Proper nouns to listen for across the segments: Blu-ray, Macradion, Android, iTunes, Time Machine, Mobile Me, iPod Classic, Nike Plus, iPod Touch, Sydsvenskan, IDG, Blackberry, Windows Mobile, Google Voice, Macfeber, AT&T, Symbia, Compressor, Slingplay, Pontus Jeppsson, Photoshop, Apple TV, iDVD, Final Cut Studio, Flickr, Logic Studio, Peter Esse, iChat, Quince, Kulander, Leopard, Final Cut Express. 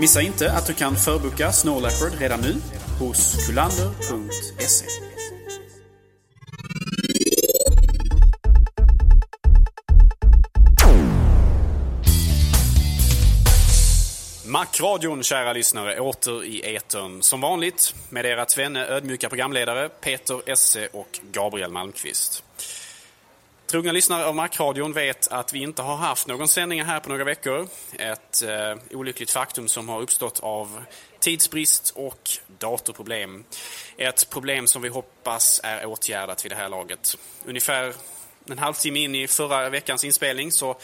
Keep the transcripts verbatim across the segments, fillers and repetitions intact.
Missa inte att du kan förboka Snow Leopard redan nu hos Kulander punkt se. Macradion, kära lyssnare, åter i etern som vanligt med era tvenne ödmjuka programledare Peter Esse och Gabriel Malmqvist. Trogna lyssnare av Macradion vet att vi inte har haft någon sändning här på några veckor. Ett eh, olyckligt faktum som har uppstått av tidsbrist och datorproblem. Ett problem som vi hoppas är åtgärdat vid det här laget. Ungefär en halvtimme in i förra veckans inspelning så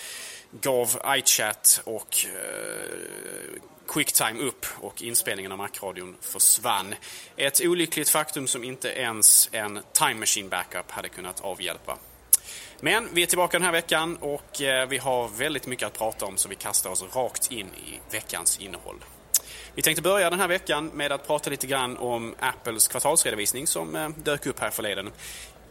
gav iChat och eh, QuickTime upp och inspelningen av Macradion försvann. Ett olyckligt faktum som inte ens en Time Machine backup hade kunnat avhjälpa. Men vi är tillbaka den här veckan och vi har väldigt mycket att prata om, så vi kastar oss rakt in i veckans innehåll. Vi tänkte börja den här veckan med att prata lite grann om Apples kvartalsredovisning som dök upp här förleden.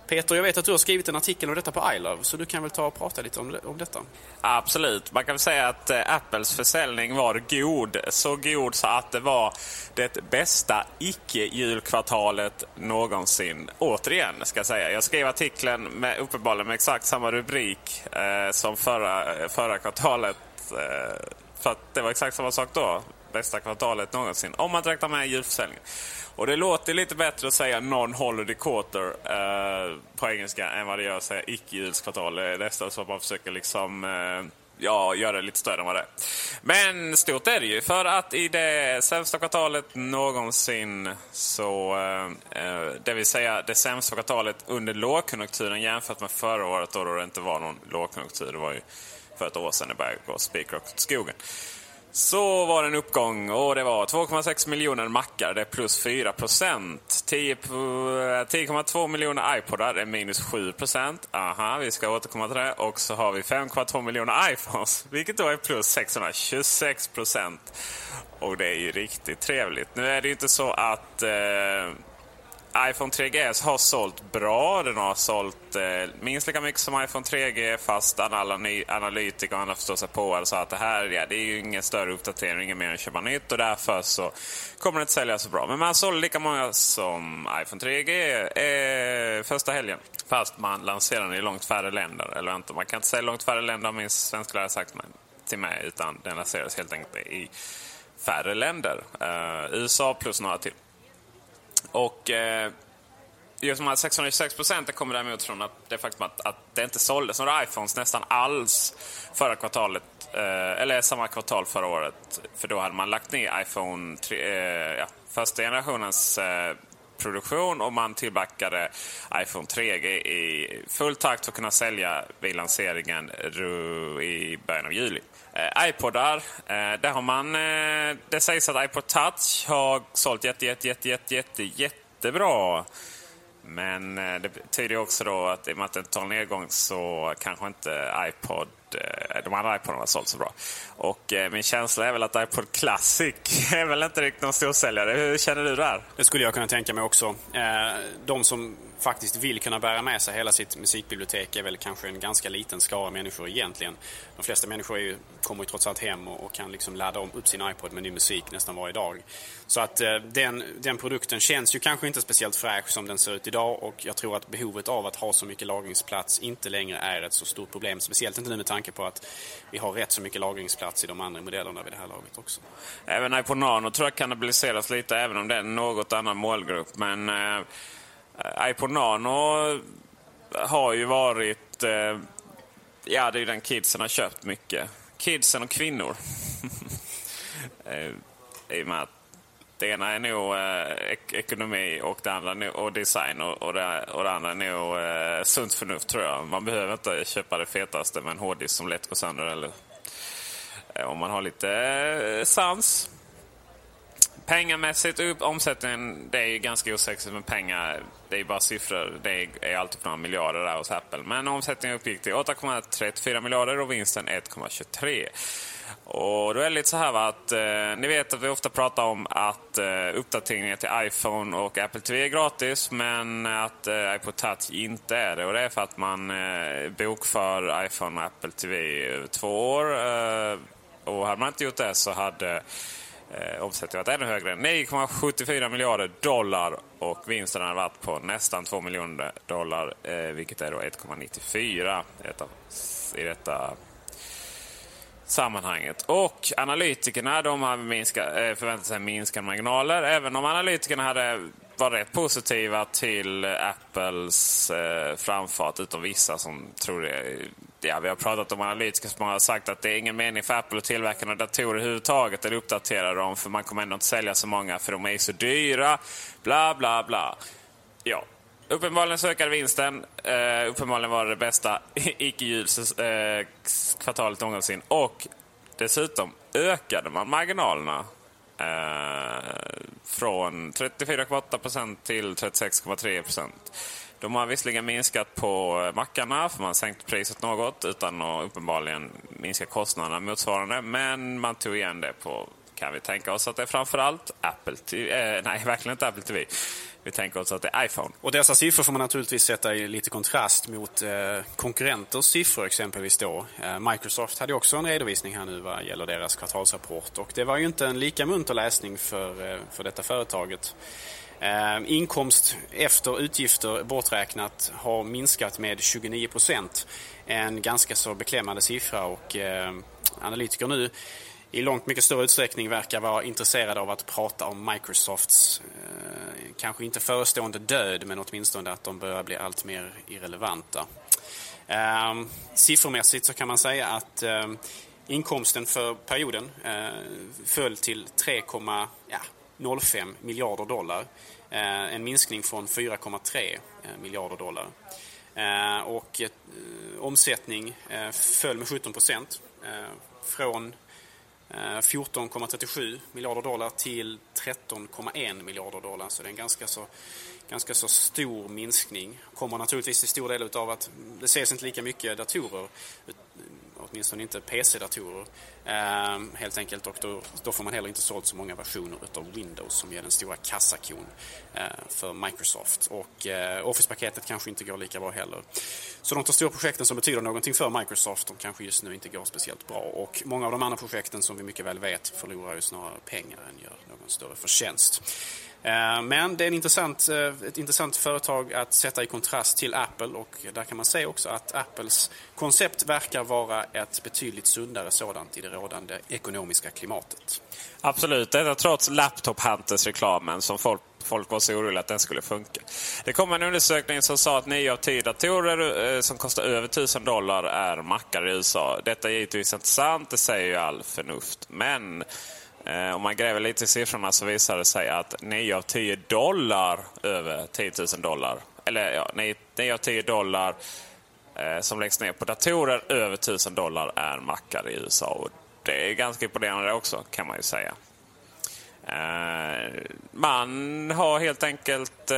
Peter, jag vet att du har skrivit en artikel om detta på iLove, så du kan väl ta och prata lite om, om detta? Absolut. Man kan väl säga att Apples försäljning var god. Så god så att det var det bästa icke-julkvartalet någonsin. Återigen, ska jag säga. Jag skrev artikeln med, uppenbarligen med exakt samma rubrik eh, som förra, förra kvartalet. Eh, för att det var exakt samma sak då. Bästa kvartalet någonsin, om man räknar med julförsäljningen. Och det låter lite bättre att säga non-holiday quarter eh, på engelska än vad det gör att säga icke-julskvartal. Det är nästan så att man försöker liksom eh, ja, göra det lite större än vad det är. Men stort är det ju, för att i det sämsta kvartalet någonsin så eh, det vill säga det sämsta kvartalet under lågkonjunkturen jämfört med förra året då det inte var någon lågkonjunktur. Det var ju för ett år sedan det började gå spikrock åt skogen. Så var det en uppgång och det var två komma sex miljoner mackar, det är plus fyra procent. tio komma två miljoner iPodar, det är minus sju procent. Aha, vi ska återkomma till det. Och så har vi fem komma två miljoner iPhones, vilket då är plus sexhundratjugosex procent. Och det är ju riktigt trevligt. Nu är det ju inte så att eh, iPhone tre G S har sålt bra. Den har sålt eh, minst lika mycket som iPhone tre G, fast alla ny- analytiker och andra förstår sig på alltså att det här ja, det är ju ingen större uppdatering, ingen mer än att köpa nytt, och därför så kommer det inte sälja så bra. Men man sålde lika många som iPhone tre G eh, första helgen, fast man lanserade den i långt färre länder. Eller inte, man kan inte säga långt färre länder, min svenska lärare sagt till mig, utan den lanserades helt enkelt i färre länder. Eh, U S A plus några till. Och eh, just de här sexhundratjugosex procenten kommer däremot från att det faktum att, att det inte såldes några iPhones nästan alls förra kvartalet, eh, eller samma kvartal förra året. För då hade man lagt ner iPhone tre, eh, ja, första generationens eh, produktion, och man tillverkade iPhone tre G i full takt för att kunna sälja vid lanseringen i början av juli. Eh, iPodar, eh, där har man, eh, det sägs att iPod Touch har sålt jätte, jätte, jätte, jätte, jätte, jättebra. Men eh, det betyder också då att i och med att det tar en nedgång så kanske inte iPod, eh, de andra iPodarna har sålt så bra. Och eh, min känsla är väl att iPod Classic är väl inte riktigt någon storsäljare. Hur känner du där? Det skulle jag kunna tänka mig också. Eh, de som faktiskt vill kunna bära med sig hela sitt musikbibliotek är väl kanske en ganska liten skara människor egentligen. De flesta människor är ju, kommer ju trots allt hem och, och kan liksom ladda om upp sin iPod med ny musik nästan varje dag. Så att eh, den, den produkten känns ju kanske inte speciellt fräsch som den ser ut idag, och jag tror att behovet av att ha så mycket lagringsplats inte längre är ett så stort problem. Speciellt inte nu med tanke på att vi har rätt så mycket lagringsplats i de andra modellerna vid det här laget också. Även iPod Nano tror jag kan kanaliseras lite, även om det är något annan målgrupp. Men... Eh... iPod Nano har ju varit... Eh, ja, det är ju den kidsen har köpt mycket. Kidsen och kvinnor. eh, I och med att det ena är nog eh, ek- ekonomi och det andra nu, och design och, och, det, och det andra är nog eh, sunt förnuft, tror jag. Man behöver inte köpa det fetaste med en hårddisk som lätt går sönder. Eller, eh, om man har lite eh, sans... Pengamässigt, omsättningen, det är ju ganska osexigt med pengar. Det är bara siffror, det är alltid på några miljarder där hos Apple. Men omsättningen uppgick till åtta komma trettiofyra miljarder och vinsten ett komma tjugotre. Och då är det lite så här, va, att eh, ni vet att vi ofta pratar om att eh, uppdateringen till iPhone och Apple T V är gratis, men att eh, iPod Touch inte är det. Och det är för att man eh, bokför iPhone och Apple T V över två år. Eh, och hade man inte gjort det så hade... Eh, omsättningen har varit ännu högre, nio komma sjuttiofyra miljarder dollar, och vinsten har varit på nästan två miljoner dollar, eh, vilket är då ett komma nittiofyra i detta, i detta sammanhanget. Och analytikerna, de har minska, eh, förväntat sig minskade marginaler, även om analytikerna hade varit rätt positiva till Apples eh, framfart, utom vissa som tror det. Ja, vi har pratat om analytiker som har sagt att det är ingen mening för Apple att tillverka några datorer överhuvudtaget eller uppdatera dem, för man kommer ändå inte sälja så många för de är så dyra, bla bla bla. Ja, uppenbarligen så ökade vinsten, uh, uppenbarligen var det bästa icke-julskvartalet uh, någonsin, och dessutom ökade man marginalerna uh, från trettiofyra komma åtta procent till trettiosex komma tre procent. De har visserligen minskat på mackarna, för man sänkt priset något utan att uppenbarligen minska kostnaderna motsvarande. Men man tog igen det på, kan vi tänka oss att det är framförallt Apple T V, eh, nej verkligen inte Apple T V. Vi tänker oss att det är iPhone. Och dessa siffror får man naturligtvis sätta i lite kontrast mot eh, konkurrenters siffror exempelvis då. Eh, Microsoft hade också en redovisning här nu vad gäller deras kvartalsrapport, och det var ju inte en lika munter läsning för, eh, för detta företaget. Eh, inkomst efter utgifter borträknat har minskat med tjugonio procent. En ganska så beklämmande siffra, och eh, analytiker nu i långt mycket större utsträckning verkar vara intresserade av att prata om Microsofts eh, kanske inte förestående död, men åtminstone att de börjar bli allt mer irrelevanta. Eh, siffrormässigt så kan man säga att eh, inkomsten för perioden eh, föll till tre komma noll fem miljarder dollar. Eh, en minskning från fyra komma tre miljarder dollar. Eh, och eh, omsättning eh, föll med sjutton procent eh, från fjorton komma trettiosju miljarder dollar till tretton komma en miljarder dollar. Så det är en ganska så, ganska så stor minskning. Kommer naturligtvis till stor del av att det ses inte lika mycket datorer, åtminstone inte P C-datorer, eh, helt enkelt. Och då, då får man heller inte sålt så många versioner av Windows, som är den stora kassakon eh, för Microsoft. Och eh, Office-paketet kanske inte går lika bra heller. Så de stora projekten som betyder någonting för Microsoft, de kanske just nu inte går speciellt bra. Och många av de andra projekten som vi mycket väl vet förlorar ju snarare pengar än gör någon större förtjänst. Men det är en intressant, ett intressant företag att sätta i kontrast till Apple, och där kan man säga också att Apples koncept verkar vara ett betydligt sundare sådant i det rådande ekonomiska klimatet. Absolut, detta trots laptop-handelsreklamen som folk Folk var så oroliga att den skulle funka. Det kom en undersökning som sa att nio av tio datorer som kostar över tusen dollar är mackar i U S A. Detta är givetvis inte sant, det säger ju all förnuft. Men Eh, om man gräver lite i siffrorna så visar det sig att nio av tio dollar över tio tusen dollar, eller ja, nio av tio dollar eh, som läggs ner på datorer över tusen dollar är mackar i U S A. Och det är ganska imponerande också, kan man ju säga. Man har helt enkelt,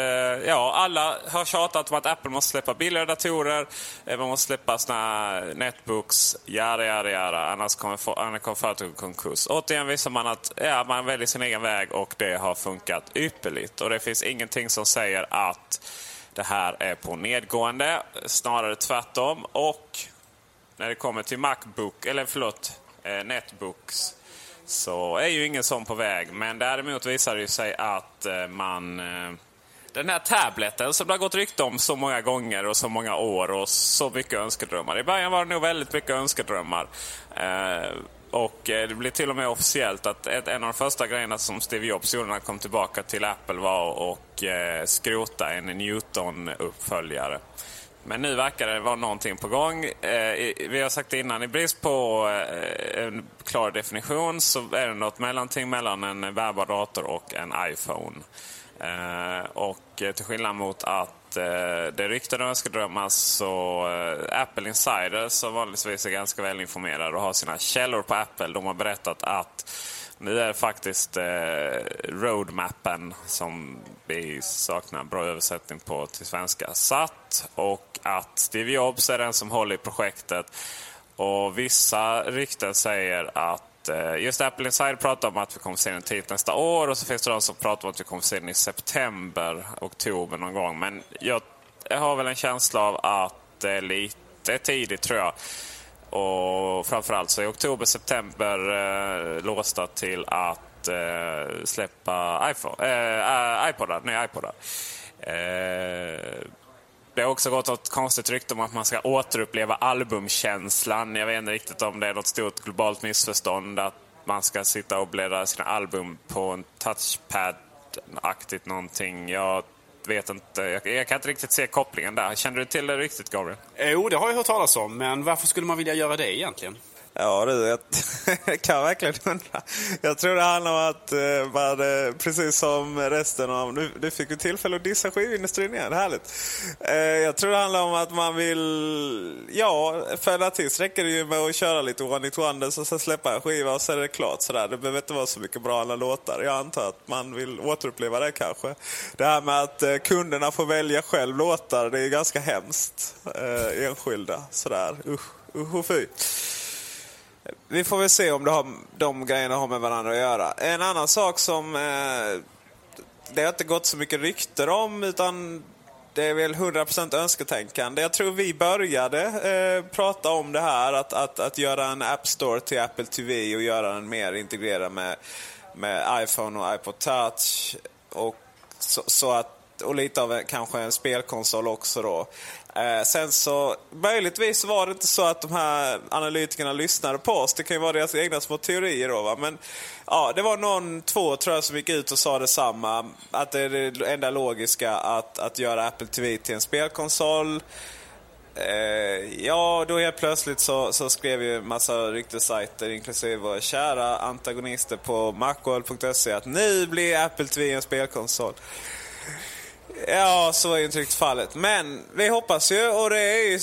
ja, alla har tjatat om att Apple måste släppa billigare datorer, man måste släppa såna netbooks, jara, jara, jara, annars kommer företaget konkurs. Återigen visar man att ja, man väljer sin egen väg och det har funkat ypperligt. Och det finns ingenting som säger att det här är på nedgående, snarare tvärtom. Och när det kommer till MacBook, eller förlåt, netbooks, så är ju ingen sån på väg. Men däremot visar det ju sig att man... Den här tableten som det har gått rykte om så många gånger och så många år och så mycket önskedrömmar. I början var det nog väldigt mycket önskedrömmar. Och det blev till och med officiellt att en av de första grejerna som Steve Jobs gjorde när han kom tillbaka till Apple var att skrota en Newton-uppföljare. Men nu verkar det vara någonting på gång. Eh, vi har sagt innan, i brist på eh, en klar definition så är det något mellanting mellan en bärbar dator och en iPhone. Eh, och eh, till skillnad mot att eh, det rykten och önskedrömmas så eh, Apple Insider, som vanligtvis är ganska välinformerad och har sina källor på Apple, de har berättat att nu är faktiskt eh, roadmappen, som vi saknar bra översättning på till svenska, satt. Och att Steve Jobs är den som håller i projektet. Och vissa rykten säger att eh, just Apple Insider pratar om att vi kommer se den tidigt nästa år. Och så finns det de som pratar om att vi kommer se den i september, oktober någon gång. Men jag, jag har väl en känsla av att det eh, är lite tidigt, tror jag. Och framförallt så är oktober, september eh, låsta till att eh, släppa iPhone, eh, iPodar, nya iPodar. Eh, det har också gått ett konstigt rykte om att man ska återuppleva albumkänslan. Jag vet inte riktigt om det är något stort globalt missförstånd att man ska sitta och bläddra sina album på en touchpad-aktigt någonting. Jag vet inte, jag, jag kan inte riktigt se kopplingen där. Känner du till det riktigt, Gabriel? Jo, det har jag hört talas om, men varför skulle man vilja göra det egentligen? Ja, det jag, jag kan verkligen undra. Jag tror det handlar om att man, precis som resten av... Nu, nu fick vi tillfälle att dissa skivindustrin igen, härligt. Jag tror det handlar om att man vill... Ja, för en artist räcker det ju med att köra lite One It Wonders och sen släppa en skiva och sen är det klart sådär. Det behöver inte vara så mycket bra alla låtar. Jag antar att man vill återuppleva det kanske. Det här med att kunderna får välja själv låtar, det är ganska hemskt. Enskilda, sådär. Usch, usch och fy. Vi får väl se om det har, de grejerna har med varandra att göra. En annan sak som eh, det har inte gått så mycket rykter om, utan det är väl hundra procent önsketänkande. Jag tror vi började eh, prata om det här att, att, att göra en App Store till Apple T V och göra den mer integrerad med, med iPhone och iPod Touch och, så, så att, och lite av kanske en spelkonsol också då. Eh, sen så, möjligtvis var det inte så att de här analytikerna lyssnade på oss. Det kan ju vara deras egna små teorier då, va? Men ja, det var någon, två tror jag, som gick ut och sa detsamma. Att det är det enda logiska att, att göra Apple T V till en spelkonsol. Eh, ja, då helt plötsligt så, så skrev ju en massa ryktesajter, inklusive våra kära antagonister på Macworld punkt se, att nu blir Apple T V en spelkonsol. Ja, så är ju inte riktigt fallet. Men vi hoppas ju, och det är ju,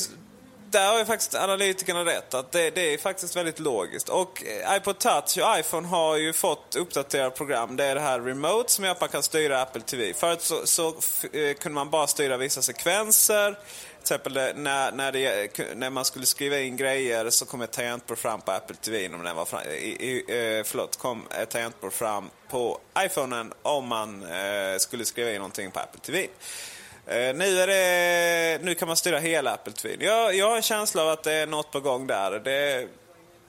där har ju faktiskt analytikerna rätt, att det, det är faktiskt väldigt logiskt. Och iPod Touch och iPhone har ju fått uppdaterade program. Det är det här remote som gör att man kan styra Apple T V. Förut så, så f- kunde man bara styra vissa sekvenser. Till exempel när, när, det, när man skulle skriva in grejer så kom ett tangentbord fram på Apple T V. Om den var fram, i, i, förlåt, kom ett tangentbord fram på iPhonen om man eh, skulle skriva in någonting på Apple T V. Eh, nu, är det, nu kan man styra hela Apple T V. Jag, jag har en känsla av att det är något på gång där. Det,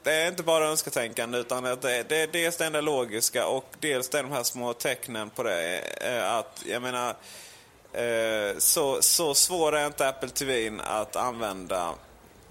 det är inte bara önsketänkande, utan att det, det är dels det enda logiska och dels det är de här små tecknen på det. Eh, att, jag menar... Så, så svår är inte Apple T V att använda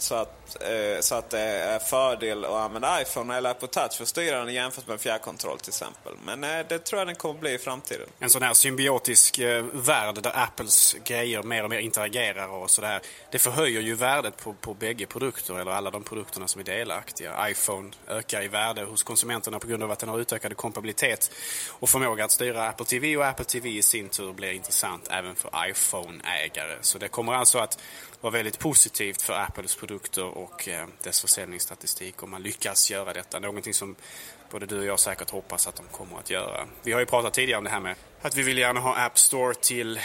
så att, eh, så att det är fördel att använda iPhone eller Apple Touch för styraren jämfört med fjärrkontroll till exempel. Men eh, det tror jag den kommer bli i framtiden. En sån här symbiotisk eh, värld där Apples grejer mer och mer interagerar och sådär. Det förhöjer ju värdet på, på bägge produkter eller alla de produkterna som är delaktiga. iPhone ökar i värde hos konsumenterna på grund av att den har utökad kompabilitet och förmåga att styra Apple T V, och Apple T V i sin tur blir intressant även för iPhone-ägare. Så det kommer alltså att var väldigt positivt för Apples produkter och eh, dess försäljningsstatistik om man lyckas göra detta. Någonting som både du och jag säkert hoppas att de kommer att göra. Vi har ju pratat tidigare om det här med att vi vill gärna ha App Store till,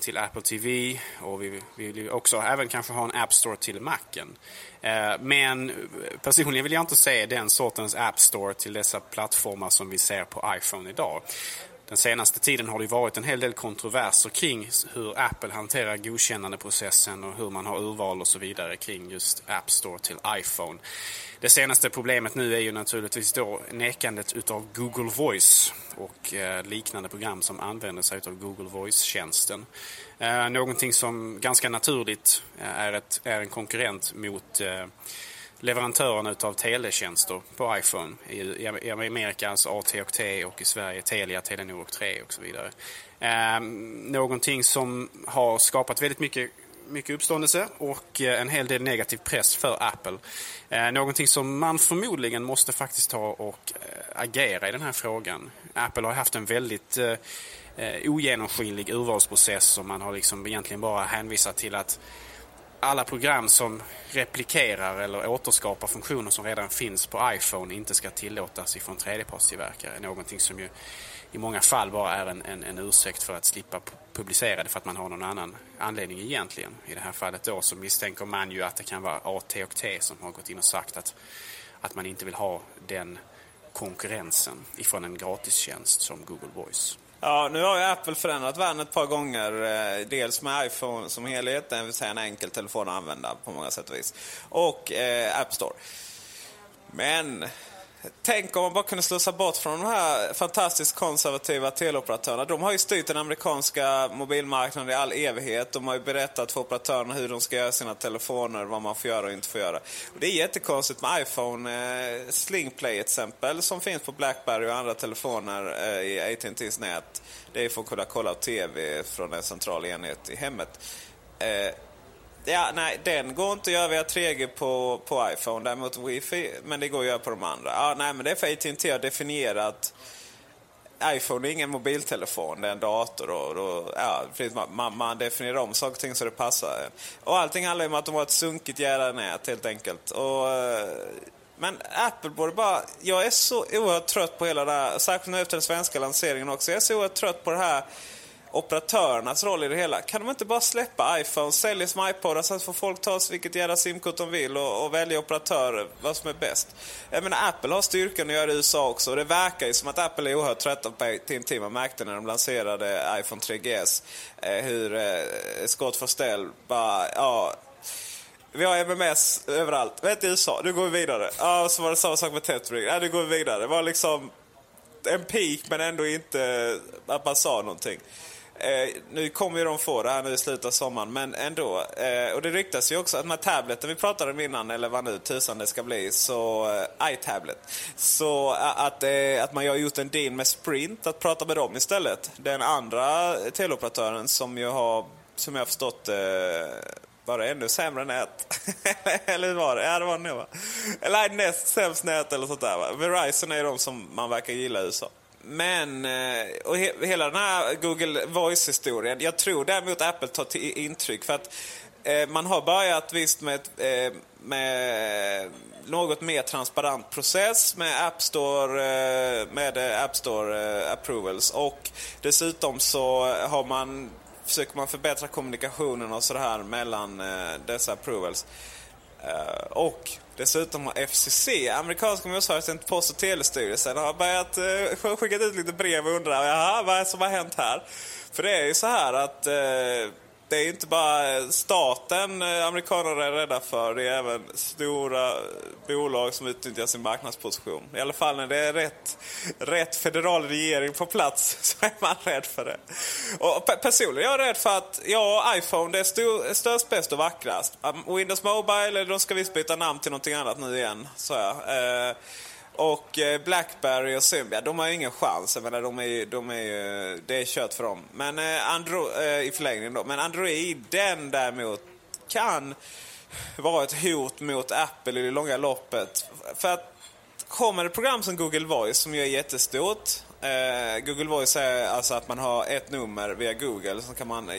till Apple T V, och vi vill också även kanske ha en App Store till Macen. Eh, men personligen vill jag inte se den sortens App Store till dessa plattformar som vi ser på iPhone idag. Den senaste tiden har det varit en hel del kontroverser kring hur Apple hanterar godkännandeprocessen och hur man har urval och så vidare kring just App Store till iPhone. Det senaste problemet nu är ju naturligtvis då nekandet utav Google Voice och liknande program som använder sig utav Google Voice-tjänsten. Någonting som ganska naturligt är, ett, är en konkurrent mot leverantörerna utav teletjänster på iPhone i, i Amerika, alltså A T och T, och i Sverige Telia, Telenor och tre och så vidare. Eh, någonting som har skapat väldigt mycket, mycket uppståndelse och en hel del negativ press för Apple. Eh, någonting som man förmodligen måste faktiskt ta och agera i den här frågan. Apple har haft en väldigt eh, ogenomskinlig urvalsprocess som man har liksom egentligen bara hänvisat till att alla program som replikerar eller återskapar funktioner som redan finns på iPhone inte ska tillåtas ifrån tredjepartstillverkare. Någonting som ju i många fall bara är en, en, en ursäkt för att slippa publicera det för att man har någon annan anledning egentligen. I det här fallet då så misstänker man ju att det kan vara A T och T som har gått in och sagt att, att man inte vill ha den konkurrensen ifrån en gratistjänst som Google Voice. Ja, nu har ju Apple förändrat världen ett par gånger. Eh, dels med iPhone som helhet, det vill säga en enkel telefon att använda på många sätt och vis. Och eh, App Store. Men tänk om man bara kunde slussa bort från de här fantastiskt konservativa teleoperatörerna. De har ju styrt den amerikanska mobilmarknaden i all evighet. De har ju berättat för operatörerna hur de ska göra sina telefoner, vad man får göra och inte får göra. Och det är jättekonstigt med iPhone eh, Slingplay exempel som finns på Blackberry och andra telefoner eh, i A T and T:s nät. Det är för att kunna kolla T V från en central enhet i hemmet. Eh, Ja, nej, den går inte att göra via tre G på, på iPhone, däremot Wi-Fi, men det går att göra på de andra. Ja, nej, men det är för A T and T har definierat iPhone är ingen mobiltelefon, det är en dator. Och, och, ja, man, man definierar om saker och ting så det passar. Och allting handlar om att de har ett sunkigt jävla nät helt enkelt. Och, men Apple borde bara... Jag är så oerhört trött på hela det här, särskilt nu efter den svenska lanseringen också. Jag är så oerhört trött på det här operatörernas roll i det hela. Kan de inte bara släppa iPhone, sälja som iPod så att får folk ta vilket jävla simkort de vill och, och välja operatör vad som är bäst. Jag menar, Apple har styrkan att göra i U S A också, och det verkar ju som att Apple är oerhört trött på A T and T. Man märkte när de lanserade iPhone tre G S eh, hur eh, Scott Forstell bara, ja, vi har M M S överallt. Vet du, U S A, nu går vi vidare. Ja, och så var det samma sak med Tetris. Ja, nu går vi vidare. Det var liksom en peak, men ändå inte att man sa någonting. Eh, nu kommer ju de få det här nu i slutet av sommaren, men ändå, eh, och det ryktas ju också att den här tableten vi pratade om innan, eller vad nu tusan det ska bli, så eh, iTablet, så att, eh, att man har gjort en deal med Sprint att prata med dem istället, den andra teleoperatören som ju har, som jag har förstått, eh, var det ännu sämre nät eller hur var det? Ja, det var det nu, va? Eller näst sämst nät eller sånt där, va? Verizon är ju de som man verkar gilla i U S A. Men och he- hela den här Google Voice-historien, jag tror däremot Apple tar till intryck, för att eh, man har börjat visst med, eh, med något mer transparent process med App Store, eh, med App Store eh, approvals, och dessutom så har man, försöker man förbättra kommunikationen och så här mellan eh, dessa approvals. Uh, och dessutom har F C C, amerikanska motsvarigheten till Post- och telestyrelsen, har börjat uh, skicka ut lite brev och undrar, jaha, vad är som har hänt här? För det är ju så här att uh, det är inte bara staten amerikaner är rädda för. Det är även stora bolag som utnyttjar sin marknadsposition. I alla fall när det är rätt, rätt federal regering på plats så är man rädd för det. Och pe- personligen jag är rädd för att ja, iPhone det är stor, störst, bäst och vackrast. Windows Mobile, de ska visst byta namn till någonting annat nu igen, så jag. Eh, och Blackberry och Symbia, de har ju ingen chans. Jag menar, de är, de är, det är kört för dem. Men Android, i förlängningen då. Men Android, den däremot kan vara ett hot mot Apple i det långa loppet. För att kommer det program som Google Voice som ju är jättestort. Google Voice är alltså att man har ett nummer via Google som kan man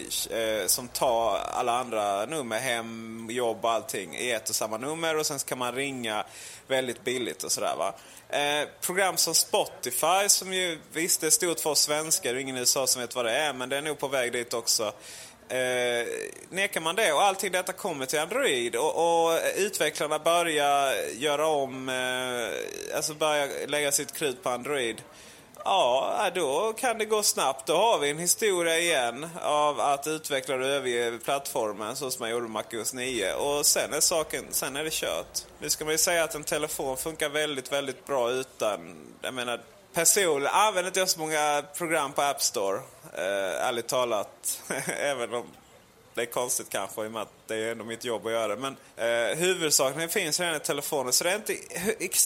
som tar alla andra nummer, hem, jobb och allting i ett och samma nummer, och sen kan man ringa väldigt billigt och sådär va. Eh, program som Spotify som ju visst är stort för oss svenskar, ingen i U S A som vet vad det är, men det är nog på väg dit också. Eh, nekar man det, och allting detta kommer till Android, och, och utvecklarna börjar göra om eh, alltså börjar lägga sitt krut på Android. Ja, då kan det gå snabbt. Då har vi en historia igen av att utvecklare överge plattformen så som man gjorde med Mac O S nio. Och sen är saken, sen är det kört. Nu ska man ju säga att en telefon funkar väldigt, väldigt bra utan... Jag menar, personligen använder inte jag så många program på App Store. Eh, ärligt talat. Även om det är konstigt kanske i och med att det är ändå mitt jobb att göra. Men eh, huvudsaken finns redan i telefonen, så det är inte... Ex-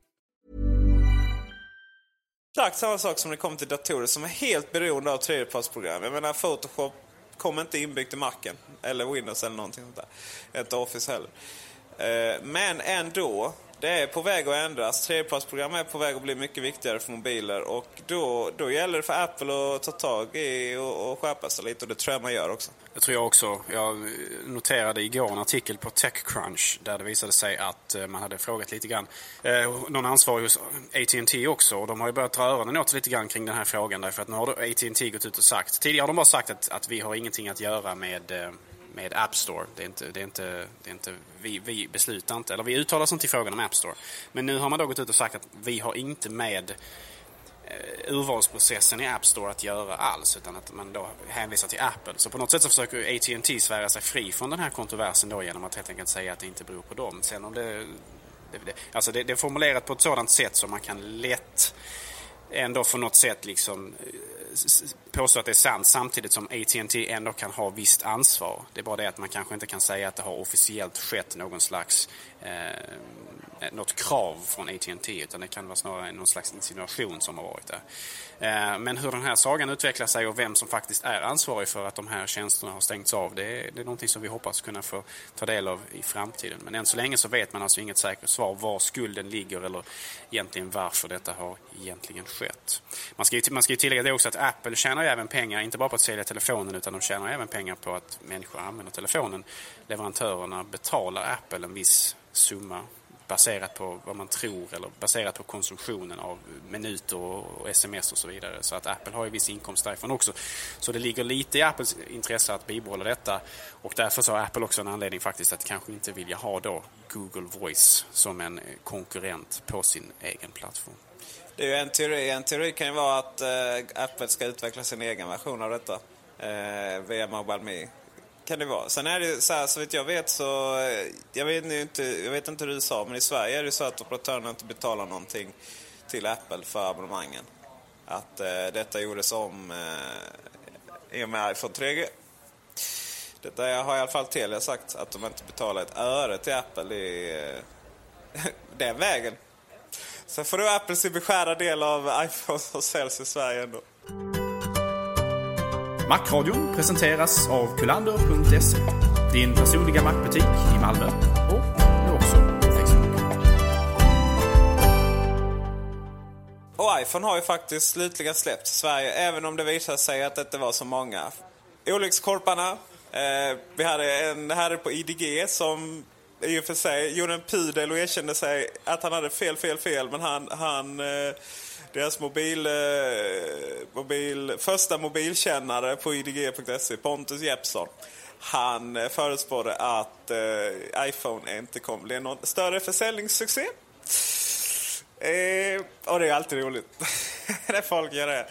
Exakt samma sak som det kommer till datorer som är helt beroende av tredjepartsprogram. Jag menar, Photoshop kommer inte inbyggt i Macen eller Windows eller någonting sånt där. Inte Office heller. Men ändå, det är på väg att ändras. Tredjepartsprogram är på väg att bli mycket viktigare för mobiler. Och då, då gäller det för Apple att ta tag i och, och skärpa sig lite. Och det tror jag man gör också. Jag tror jag också. Jag noterade igår en artikel på TechCrunch där det visade sig att man hade frågat lite grann. Eh, någon ansvarig hos A T and T också. Och de har ju börjat dra öronen åt lite grann kring den här frågan. Därför att nu har A T and T gått ut och sagt... Tidigare har de bara sagt att, att vi har ingenting att göra med... Eh, med App Store. Det är inte, det är inte, det är inte vi, vi beslutar inte, eller vi uttalar oss inte i frågan om App Store. Men nu har man då gått ut och sagt att vi har inte med eh, urvalsprocessen i App Store att göra alls, utan att man då hänvisar till Apple. Så på något sätt så försöker A T and T svära sig fri från den här kontroversen då genom att helt enkelt säga att det inte beror på dem. Sen om det, det, det alltså det, det är formulerat på ett sådant sätt så man kan lätt ändå på något sätt liksom påstå att det är sant, samtidigt som A T and T ändå kan ha visst ansvar. Det är bara det att man kanske inte kan säga att det har officiellt skett någon slags eh, något krav från A T and T, utan det kan vara snarare någon slags insinuation som har varit där. Eh, men hur den här sagan utvecklar sig och vem som faktiskt är ansvarig för att de här tjänsterna har stängts av, det är, det är någonting som vi hoppas kunna få ta del av i framtiden. Men än så länge så vet man alltså inget säkert svar var skulden ligger eller egentligen varför detta har egentligen skett. Man ska ju, man ska ju tillägga det också att Apple tjänar ju även pengar, inte bara på att sälja telefonen, utan de tjänar även pengar på att människor använder telefonen. Leverantörerna betalar Apple en viss summa baserat på vad man tror eller baserat på konsumtionen av minuter och sms och så vidare. Så att Apple har ju viss inkomst därifrån också. Så det ligger lite i Apples intresse att bibehålla detta, och därför så har Apple också en anledning faktiskt att kanske inte vilja ha då Google Voice som en konkurrent på sin egen plattform. Det är ju en teori. En teori kan ju vara att eh, Apple ska utveckla sin egen version av detta eh, via Mobile Me. Kan det vara. Sen är det så här, så vet jag vet så jag vet inte jag vet inte hur du sa, men i Sverige är det så att operatörerna inte betalar någonting till Apple för abonnemangen. Att eh, detta gjordes om eh, i och med iPhone tre G. Detta har i alla fall Telia sagt, att de inte betalar ett öre till Apple i eh, den vägen. Så får du Apple sin beskärda del av iPhone som säljs i Sverige ändå. Macradion presenteras av Kulander punkt se. Din personliga Mac-butik i Malmö och nu också Facebook. Och iPhone har ju faktiskt slutligen släppt i Sverige, även om det visar sig att det inte var så många. Olyckskorparna, eh, vi hade en herre på I D G som i och för sig gjorde en pudel och erkände sig att han hade fel, fel, fel. Men han... han eh, deras mobil, eh, mobil, första mobilkännare på I D G punkt se, Pontus Jeppsson, han eh, förutspådde att eh, iPhone inte kommer bli någon större försäljningssuccé. Eh, och det är alltid roligt när folk gör det.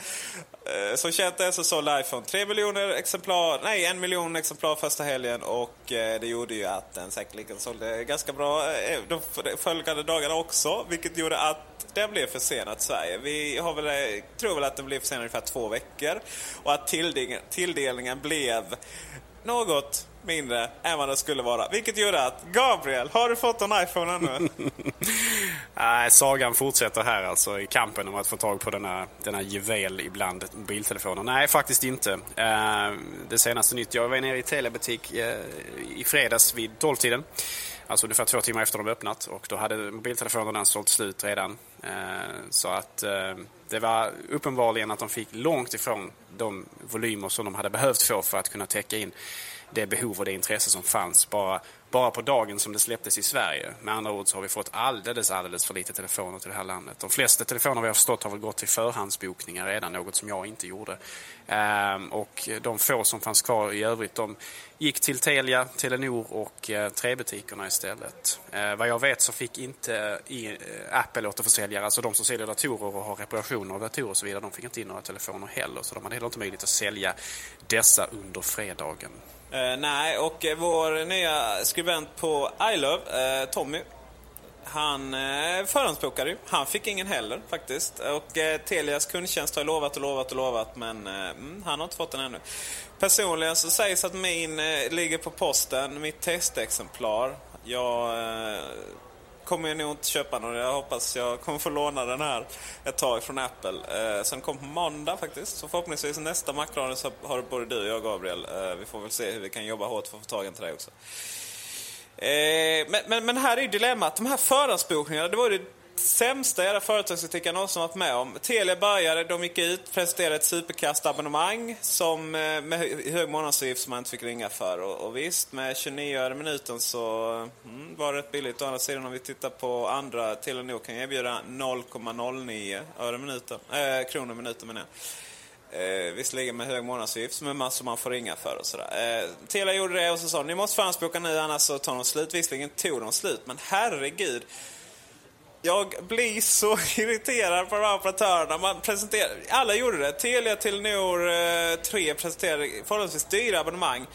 Eh, som känt är så sålde iPhone tre miljoner exemplar, nej en miljon exemplar första helgen, och eh, det gjorde ju att den säkerligen sålde ganska bra eh, de följande dagarna också, vilket gjorde att den blev försenad i Sverige. Vi har väl, tror väl att den blev försenad ungefär två veckor och att tilldelningen, tilldelningen blev något mindre än vad det skulle vara. Vilket gör att, Gabriel, har du fått en iPhone ännu? äh, sagan fortsätter här alltså i kampen om att få tag på denna, denna juvel ibland mobiltelefoner. Nej, faktiskt inte. Äh, det senaste nytt, jag var nere i Telia-butik äh, i fredags vid tolv-tiden. Alltså ungefär två timmar efter de öppnat, och då hade mobiltelefonerna sålt slut redan. Eh, så att eh, det var uppenbarligen att de fick långt ifrån de volymer som de hade behövt få för att kunna täcka in det behov och det intresse som fanns bara, bara på dagen som det släpptes i Sverige. Med andra ord så har vi fått alldeles, alldeles för lite telefoner till det här landet. De flesta telefoner vi har förstått har väl gått till förhandsbokningar redan, något som jag inte gjorde. Ehm, och de få som fanns kvar i övrigt, de gick till Telia, Telenor och eh, Trebutikerna istället. Ehm, vad jag vet så fick inte i, eh, Apple återförsäljare, alltså de som säljer datorer och har reparationer av datorer och så vidare, de fick inte in några telefoner heller. Så de hade heller inte möjlighet att sälja dessa under fredagen. Uh, nej, och uh, vår nya skribent på iLove, uh, Tommy, han uh, förhandsbokade ju. Han fick ingen heller faktiskt. Och uh, Telias kundtjänst har lovat och lovat och lovat, men uh, han har inte fått den ännu. Personligen så sägs att min uh, ligger på posten, mitt testexemplar. Jag uh, kommer ju nog inte köpa någon. Jag hoppas jag kommer få låna den här ett tag från Apple. Eh, sen kom på måndag faktiskt. Så förhoppningsvis nästa Macron så har både du och jag, Gabriel. Eh, vi får väl se hur vi kan jobba hårt för att få tagen till dig också. Eh, men, men, men här är ju dilemmat. De här förhandsbokningarna, det var ju det sämsta era företagsartikeln någonsin varit med om. Telia började, de gick ut, presenterade ett superkastabonnemang som med hög månadsavgift som man inte fick ringa för. Och, och visst, med tjugonio öre minuten så mm, var det rätt billigt. Å andra sidan, om vi tittar på andra, Telenor kan erbjuda noll komma noll nio öre minuten, äh, kronor minuten menar jag. Eh, visserligen med hög månadsavgift, men massor man får ringa för och sådär. Eh, Telia gjorde det och så sa ni måste förhandsboka nu, annars så tar de slut. Visserligen tog de slut, men herregud. Jag blir så irriterad på de här operatörerna. Man presenterar, alla gjorde det. Telia, Telenor, eh, tre presenterade förhållandevis dyra abonnemang.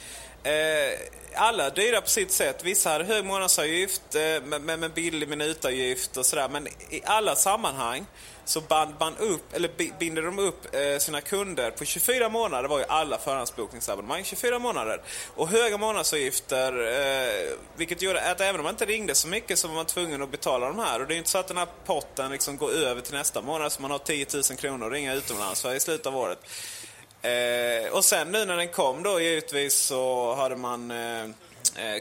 Eh, alla dyra på sitt sätt. Vissa hade hög månadsavgift eh, med, med, med billig minutavgift och sådär. Men i alla sammanhang så band, band upp, eller binder de upp eh, sina kunder på tjugofyra månader. Det var ju alla förhandsbokningsabonnemang tjugofyra månader. Och höga månadsavgifter, eh, vilket gjorde att även om man inte ringde så mycket så var man tvungen att betala de här. Och det är ju inte så att den här potten liksom går över till nästa månad så man har tio tusen kronor att ringa utomlands för i slutet av året. Eh, och sen nu när den kom då givetvis så hade man... Eh,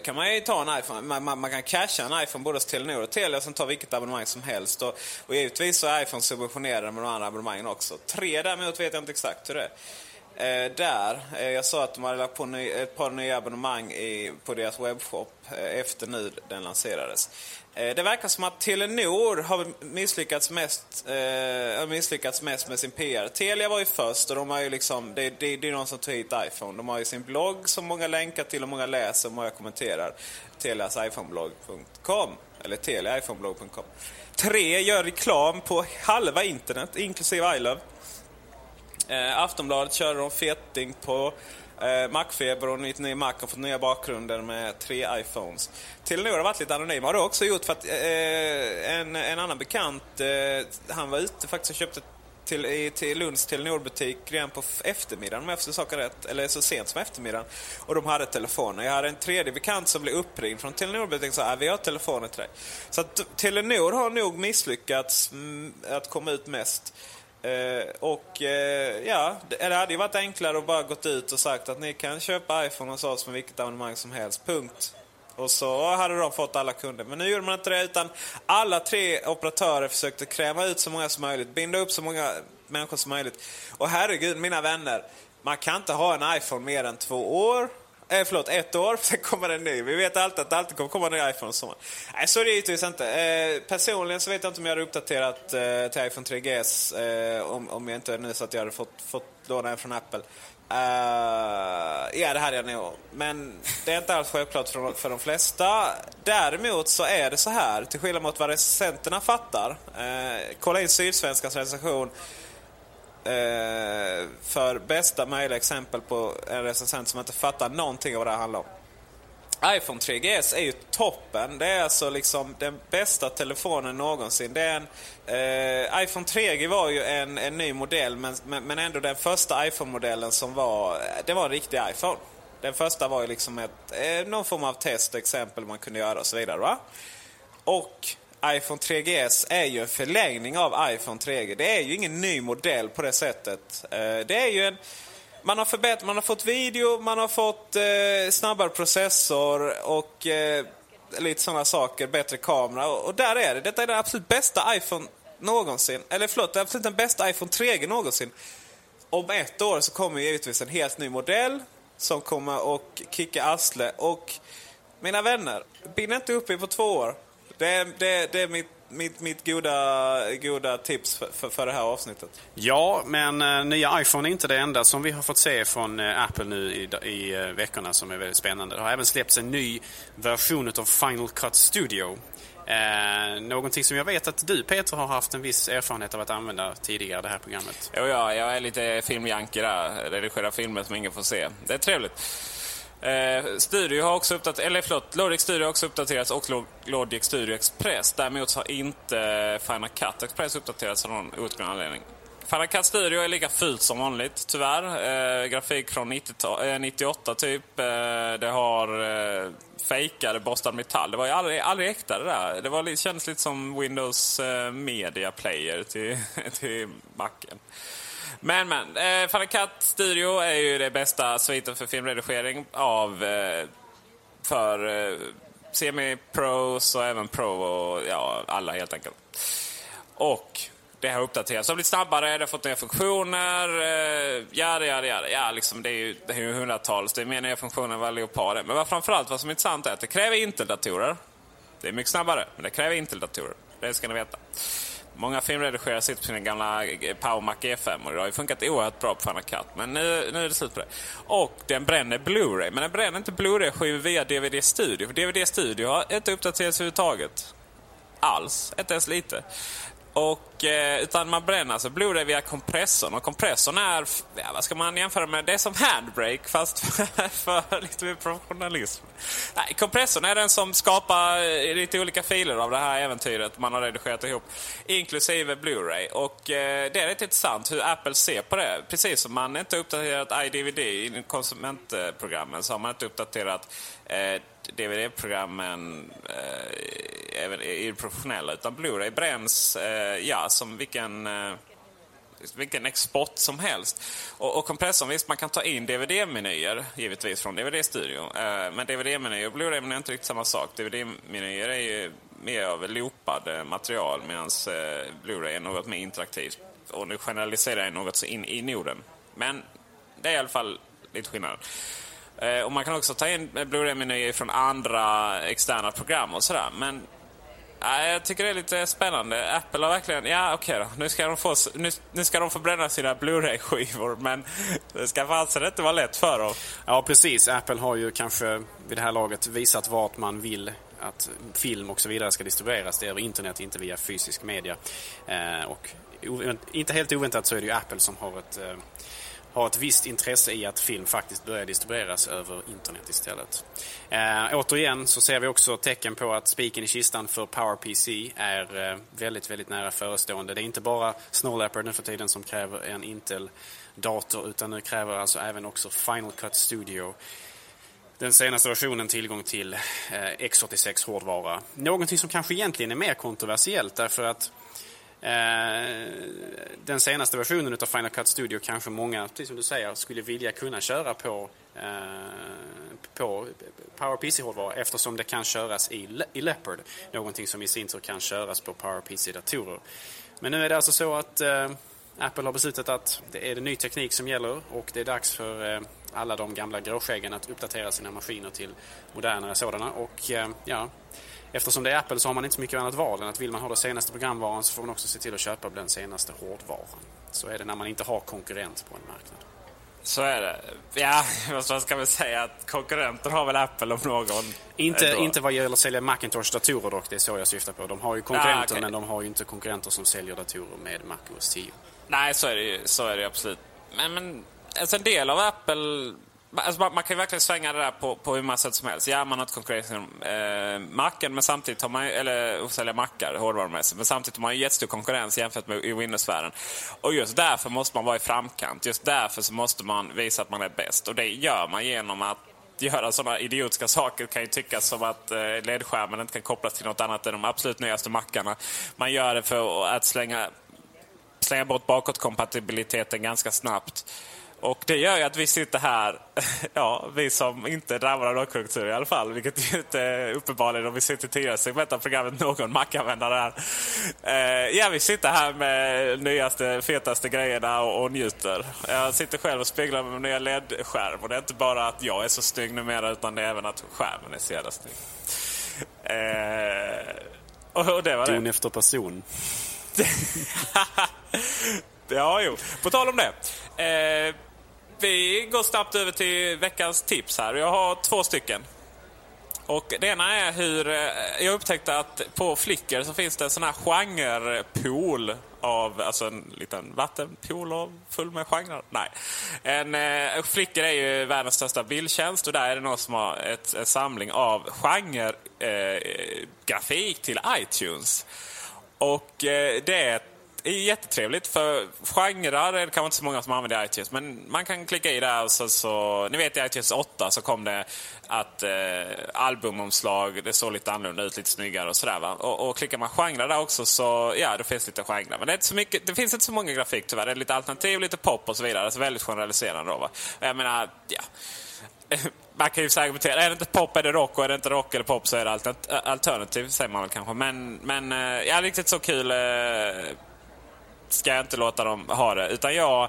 kan man ju ta en iPhone, man, man, man kan casha en iPhone både hos Telenor och Telia och sen ta vilket abonnemang som helst, och, och givetvis så är iPhone subventionerade med de andra abonnemangen också. Tre däremot vet jag inte exakt hur det är. Eh, där. Eh, jag sa att de hade lagt på ny, ett par nya abonnemang i, på deras webbshop eh, efter nu den lanserades. Eh, det verkar som att Telenor har misslyckats mest, eh, misslyckats mest med sin P R. Telia var ju först och de har ju liksom, det, det, det är någon som tar hit iPhone. De har ju sin blogg som många länkar till och många läser och många kommenterar. Telias iPhone blogg punkt com eller telia iphone blogg punkt com. Tre gör reklam på halva internet inklusive iLove. Eh, Aftonbladet körde de fetting på eh, Macfeber och nytt ny Mac och fått nya bakgrunder med tre iPhones. Telenor har varit lite anonym. Har det också gjort för att eh, en, en annan bekant eh, han var ute faktiskt och köpte till, i, till Lunds Telenor-butik redan på eftermiddagen, efter saker rätt, eller så sent som eftermiddagen, och de hade telefoner. Jag hade en tredje bekant som blev uppringd från Telenor-butiken och sa att vi har telefoner till dig. Så att Telenor har nog misslyckats m- att komma ut mest. Uh, och uh, ja, det, det hade ju varit enklare att bara gått ut och sagt att ni kan köpa iPhone hos oss med vilket abonnemang som helst, punkt. Och så hade de fått alla kunder. Men nu gjorde man inte det, utan alla tre operatörer försökte kräma ut så många som möjligt, binda upp så många människor som möjligt. Och herregud, mina vänner, man kan inte ha en iPhone mer än två år. Eh, förlåt, ett år, för sen kommer en ny. Vi vet alltid att det alltid kommer komma en ny iPhone och så. Nej, så är det givetvis inte. Eh, personligen så vet jag inte om jag hade uppdaterat eh, till iPhone tre G S eh, om, om jag inte hade nu så att jag hade fått, fått låna en från Apple. Uh, ja, det hade jag nog. Men det är inte alls självklart för de, för de flesta. Däremot så är det så här, till skillnad mot vad recensenterna fattar. Eh, kolla in Sydsvenskans recension för bästa möjliga exempel på en recensent som inte fattar någonting av vad det här handlar om. iPhone tre G S är ju toppen. Det är alltså liksom den bästa telefonen någonsin. Det är en, eh, iPhone tre G var ju en, en ny modell, men, men ändå den första iPhone-modellen som var, det var en riktig iPhone. Den första var ju liksom ett, eh, någon form av testexempel man kunde göra och så vidare, va? Och iPhone tre G S är ju en förlängning av iPhone tre G. Det är ju ingen ny modell på det sättet. Det är ju en... Man har förbättrat, man har fått video, man har fått eh, snabbare processor och eh, lite sådana saker, bättre kamera. Och, och där är det. Detta är den absolut bästa iPhone någonsin. Eller förlåt, det är absolut den bästa iPhone tre G någonsin. Om ett år så kommer ju givetvis en helt ny modell som kommer att kicka arsle. Och mina vänner, bind inte upp er på två år. Det är, det, det är mitt, mitt, mitt goda, goda tips för, för, för det här avsnittet. Ja, men eh, nya iPhone är inte det enda som vi har fått se från eh, Apple nu i, i eh, veckorna som är väldigt spännande. Det har även släppts en ny version av Final Cut Studio. Eh, någonting som jag vet att du, Peter, har haft en viss erfarenhet av att använda tidigare, det här programmet. Jo, ja, jag är lite filmjanker där. Redigerar filmer som ingen får se. Det är trevligt. Eh, Studio har också uppdaterats, eller förlåt, Logic Studio har också uppdaterats och Log- Logic Studio Express. Däremot har inte Final Cut Express uppdaterats av någon outgrundlig anledning. Final Cut Studio är lika fult som vanligt, tyvärr. Eh, grafik från nittioåtta typ. Eh, det har eh, fejkade borstad metall. Det var ju aldrig, aldrig äkta det där. Det var, kändes lite som Windows eh, Media Player till, till Macen. Men, men. Eh, Final Cut Studio är ju det bästa sviten för filmredigering av eh, för eh, semi-pros och även pro och ja, alla helt enkelt. Och det har uppdaterats. Det har blivit snabbare, det har fått nya funktioner. Eh, ja, ja, ja, ja, liksom det är ju, det är ju hundratals. Det är mer nya funktioner än vad Leopard är. Men vad, framförallt vad som är intressant är att det kräver Intel-datorer. Det är mycket snabbare, men det kräver Intel-datorer. Det ska ni veta. Många filmredigerare sitter på sina gamla Power Mac E fem och det har ju funkat oerhört bra på Final Cut. Men nu, nu är det slut på det. Och den bränner Blu-ray. Men den bränner inte Blu-ray sju via D V D-studio. För D V D-studio har inte uppdaterats överhuvudtaget. Alls. Inte ens lite. Och, utan man bränner alltså Blu-ray via kompressorn. Och kompressorn är, ja, vad ska man jämföra med? Det är som handbrake fast för, för lite mer professionalism. Nej, kompressorn är den som skapar lite olika filer av det här äventyret man har redigerat ihop. Inklusive Blu-ray. Och eh, det är lite intressant hur Apple ser på det. Precis som man inte uppdaterat iDVD i konsumentprogrammen så har man inte uppdaterat eh, D V D-programmen eh, även i det professionella, utan Blu-ray bränns eh, ja, som vilken eh, vilken export som helst. Och, och kompressorn, visst, man kan ta in D V D-menyer givetvis från D V D-studio, eh, men D V D-menyer och Blu-ray är inte riktigt samma sak. D V D-menyer är ju mer av loopade material, medan eh, Blu-ray är något mer interaktivt. Och nu generaliserar jag något så in i Norden. Men Det är i alla fall lite skillnad. Eh, och man kan också ta in Blu-ray-menyer från andra externa program och sådär. Men eh, jag tycker det är lite spännande. Apple har verkligen, ja okej okay då, nu ska de få, nu, nu ska de få bränna sina Blu-ray-skivor. Men det ska alltså inte vara lätt för dem. Ja precis, Apple har ju kanske vid det här laget visat vart man vill att film och så vidare ska distribueras. Det är över internet, inte via fysisk media. Eh, och inte helt oväntat så är det ju Apple som har ett... Eh, har ett visst intresse i att film faktiskt börjar distribueras över internet istället. Eh, återigen så ser vi också tecken på att spiken i kistan för PowerPC är eh, väldigt, väldigt nära förestående. Det är inte bara Snow Leopard nu för tiden som kräver en Intel-dator, utan nu kräver alltså även också Final Cut Studio, den senaste versionen, tillgång till eh, x åttiosex-hårdvara. Någonting som kanske egentligen är mer kontroversiellt, därför att den senaste versionen av Final Cut Studio kanske många, precis som du säger, skulle vilja kunna köra på, eh, på PowerPC-hårdvara, eftersom det kan köras i, Le- i Leopard, någonting som i sin tur kan köras på PowerPC-datorer. Men nu är det alltså så att eh, Apple har beslutat att det är den nya teknik som gäller, och det är dags för eh, alla de gamla gråskäggen att uppdatera sina maskiner till modernare sådana. Och eh, ja... Eftersom det är Apple så har man inte så mycket annat val än att vill man ha den senaste programvaran så får man också se till att köpa den senaste hårdvaran. Så är det när man inte har konkurrent på en marknad. Så är det. Ja, vad ska man säga, att konkurrenter har väl Apple om någon. Inte, inte vad gäller att sälja Macintosh-datorer dock, det är så jag syftar på. De har ju konkurrenter, ah, okay. Men de har ju inte konkurrenter som säljer datorer med Mac O S tio. Nej, så är det ju, så är det absolut. Men, men alltså en del av Apple... Alltså man, man kan ju verkligen svänga det där på, på hur många sätt som helst. Ja, man har ett konkurrens inom eh, Macen, men samtidigt har man ju, eller säljer Macar hårdvarumässigt, men samtidigt har man ju jättestor konkurrens jämfört med i Windows-sfären. Och just därför måste man vara i framkant. Just därför så måste man visa att man är bäst. Och det gör man genom att göra sådana idiotiska saker, kan ju tyckas som att eh, ledskärmen inte kan kopplas till något annat än de absolut nyaste Macarna. Man gör det för att slänga, slänga bort bakåtkompatibiliteten ganska snabbt. Och det gör ju att vi sitter här, ja, vi som inte drabbade av lågkonjunktur i alla fall, vilket ju inte är uppenbarligen om vi sitter tidigare segment av programmet någon Mac-användare här. Eh, ja, vi sitter här med nyaste, fetaste grejerna och, och njuter. Jag sitter själv och speglar med nya L E D-skärm, och det är inte bara att jag är så snygg numera, utan det är även att skärmen är så jävla snygg. Eh, och, och det var det. Don efter person. Ja, jo. På tal om det. Eh, vi går snabbt över till veckans tips här. Jag har två stycken. Och det ena är hur... Eh, jag upptäckte att på Flickr så finns det en sån här genrepool av... Alltså en liten vattenpool av, full med genrer. Nej. En, eh, Flickr är ju världens största bildtjänst, och där är det någon som har ett, en samling av genre, eh, grafik till iTunes. Och eh, det är... Det är jättetrevligt, för genrer är det kanske inte så många som använder iTunes, men man kan klicka i där och så, så ni vet, i iTunes åtta så kom det att eh, albumomslag, det såg lite annorlunda ut, lite snyggare och sådär, va? Och, och klickar man genrer där också så, ja, det finns lite genrer, men det, är inte så mycket, det finns inte så många grafik tyvärr, det är lite alternativ, lite pop och så vidare, så väldigt generaliserande då, va? Jag menar, ja... Man kan ju argumentera, är det inte pop är det rock, och är det inte rock eller pop så är det altern- alternativ, säger man väl kanske. Men, men ja, riktigt så kul ska jag inte låta dem ha det, utan jag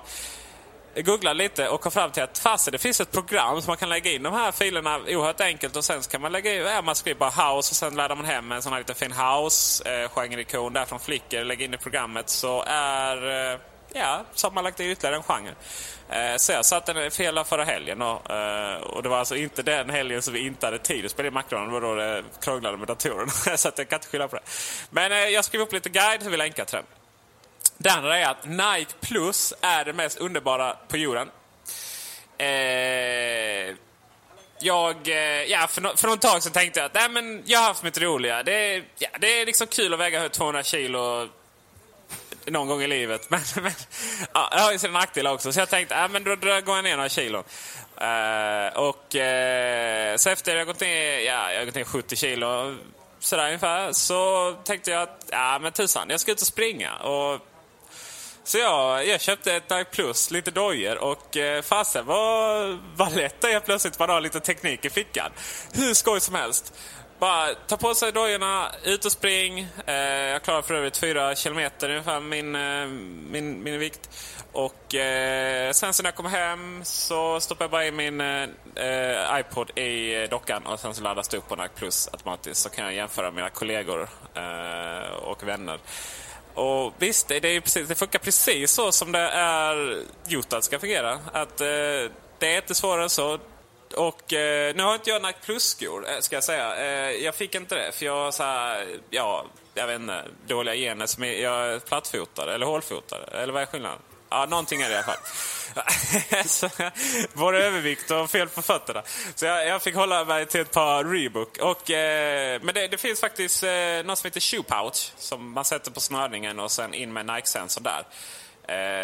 googlar lite och kom fram till att fast det finns ett program som man kan lägga in de här filerna oerhört enkelt, och sen kan man lägga in, ja, man skriver bara house och sen laddar man hem en sån här liten fin house-genre-ikon där från Flickr, lägger in i programmet, så är... Ja, så har man lagt i ytterligare en genre. Eh, så jag satt en fela förra helgen. Och, eh, och det var alltså inte den helgen som vi inte hade tid att spela i Macradion. Det var då det krånglade med datorerna. Så att jag kan inte skylla på det. Men eh, jag skrev upp lite guide hur vi länkar till den. Det andra är att Nike Plus är det mest underbara på jorden. Eh... Jag, ja, för, no- för någon tag sedan tänkte jag att nej, men jag har haft mitt roliga. Det, ja, det är liksom kul att väga tvåhundra kilo någon gång i livet, men, men ja, jag har ju sin nackdel också, så jag tänkte äh, men då, då går jag ner några kilo, uh, och uh, så efter jag gått ner, ja, jag gått ner sjuttio kilo sådär ungefär, så tänkte jag att ja, men tusan, jag ska ut och springa, och så jag, jag köpte ett Nike Plus, lite dojer, och eh, fasen vad, vad lätt det är plötsligt, man har lite teknik i fickan, hur skoj som helst. Bara ta på sig dojorna, ut och spring. Eh, jag klarar för övrigt fyra kilometer ungefär min, eh, min, min vikt. Och eh, sen så när jag kom hem så stoppade jag bara in min eh, iPod i dockan och sen så laddas det upp på Nike Plus automatiskt. Så kan jag jämföra mina kollegor eh, och vänner. Och visst, det, är ju precis, det funkar precis så som det är gjort att ska fungera. Att eh, det är inte svårare så. Och eh, nu har inte jag Nike Plus-skor, ska jag säga. Eh, jag fick inte det, för jag så här, ja, jag vet inte, dåliga gener som är, jag är plattfotad eller hålfotad. Eller vad är skillnaden? Ja, någonting är det i alla fall. Både övervikt och fel på fötterna. Så jag, jag fick hålla mig till ett par Reebok. Och, eh, men det, det finns faktiskt eh, något som heter shoe pouch som man sätter på snörningen och sen in med Nike-sensor där.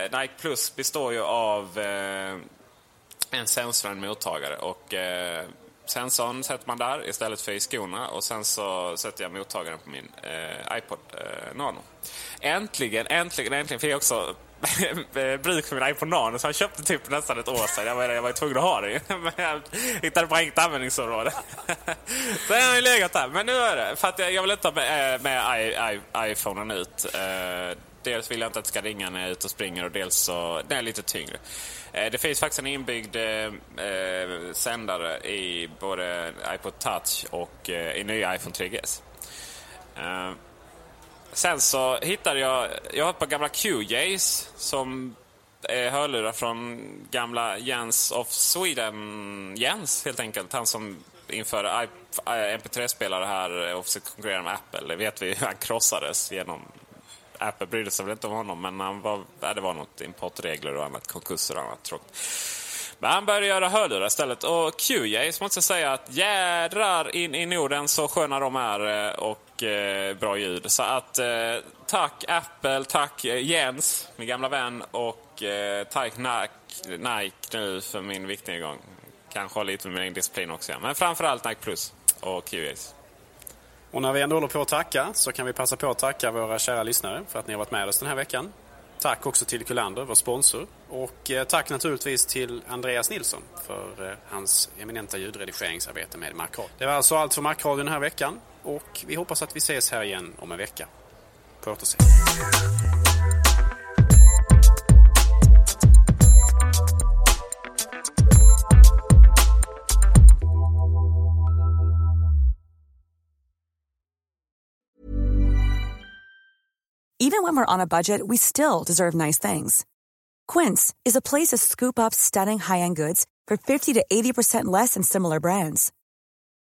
Eh, Nike Plus består ju av eh, en sensor och en mottagare. Och eh, sensorn sätter man där istället för i skorna. Och sen så sätter jag mottagaren på min eh, iPod eh, Nano. Äntligen, äntligen, äntligen. För jag också... bruk för min iPod Nano så jag köpte typ nästan ett år sedan. Jag var, jag var tvungen att ha det. Men jag hittade bara inget användningsområde. Så jag har ju legat där. Men nu är det. För att jag, jag vill inte ta med, med I, I, iPhonen ut. Eh, dels vill jag inte att det ska ringa när jag är ute och springer. Och dels så... Den är lite tyngre. Eh, det finns faktiskt en inbyggd eh, sändare i både iPod Touch och eh, i nya iPhone tre G S. Eh, Sen så hittade jag... Jag har ett par gamla QJays som är hörlurar från gamla Jens of Sweden. Jens, helt enkelt. Han som införde M P tre-spelare här och försökte konkurrera med Apple. Det vet vi ju. Han krossades genom... Apple brydde sig väl inte om honom, men han var, det var något importregler och annat, konkurser och annat tråkigt. Men han började göra hörlurar istället. Och QJays, måste jag säga att jädrar in i Norden så sköna de är och bra ljud. Så att eh, tack Apple, tack Jens, min gamla vän, och eh, tack Nike, Nike nu för min viktiga gång. Kanske har lite med min disciplin också. Men framförallt Nike Plus och Q S. Och när vi ändå håller på att tacka så kan vi passa på att tacka våra kära lyssnare för att ni har varit med oss den här veckan. Tack också till Kulander, vår sponsor. Och eh, tack naturligtvis till Andreas Nilsson för eh, hans eminenta ljudredigeringsarbete med Macradion. Det var alltså allt för Macradion den här veckan. Och vi hoppas att vi ses här igen om en vecka. På återseende. Even when we're on a budget, we still deserve nice things. Quince is a place to scoop up stunning high-end goods for fifty to eighty percent less than similar brands.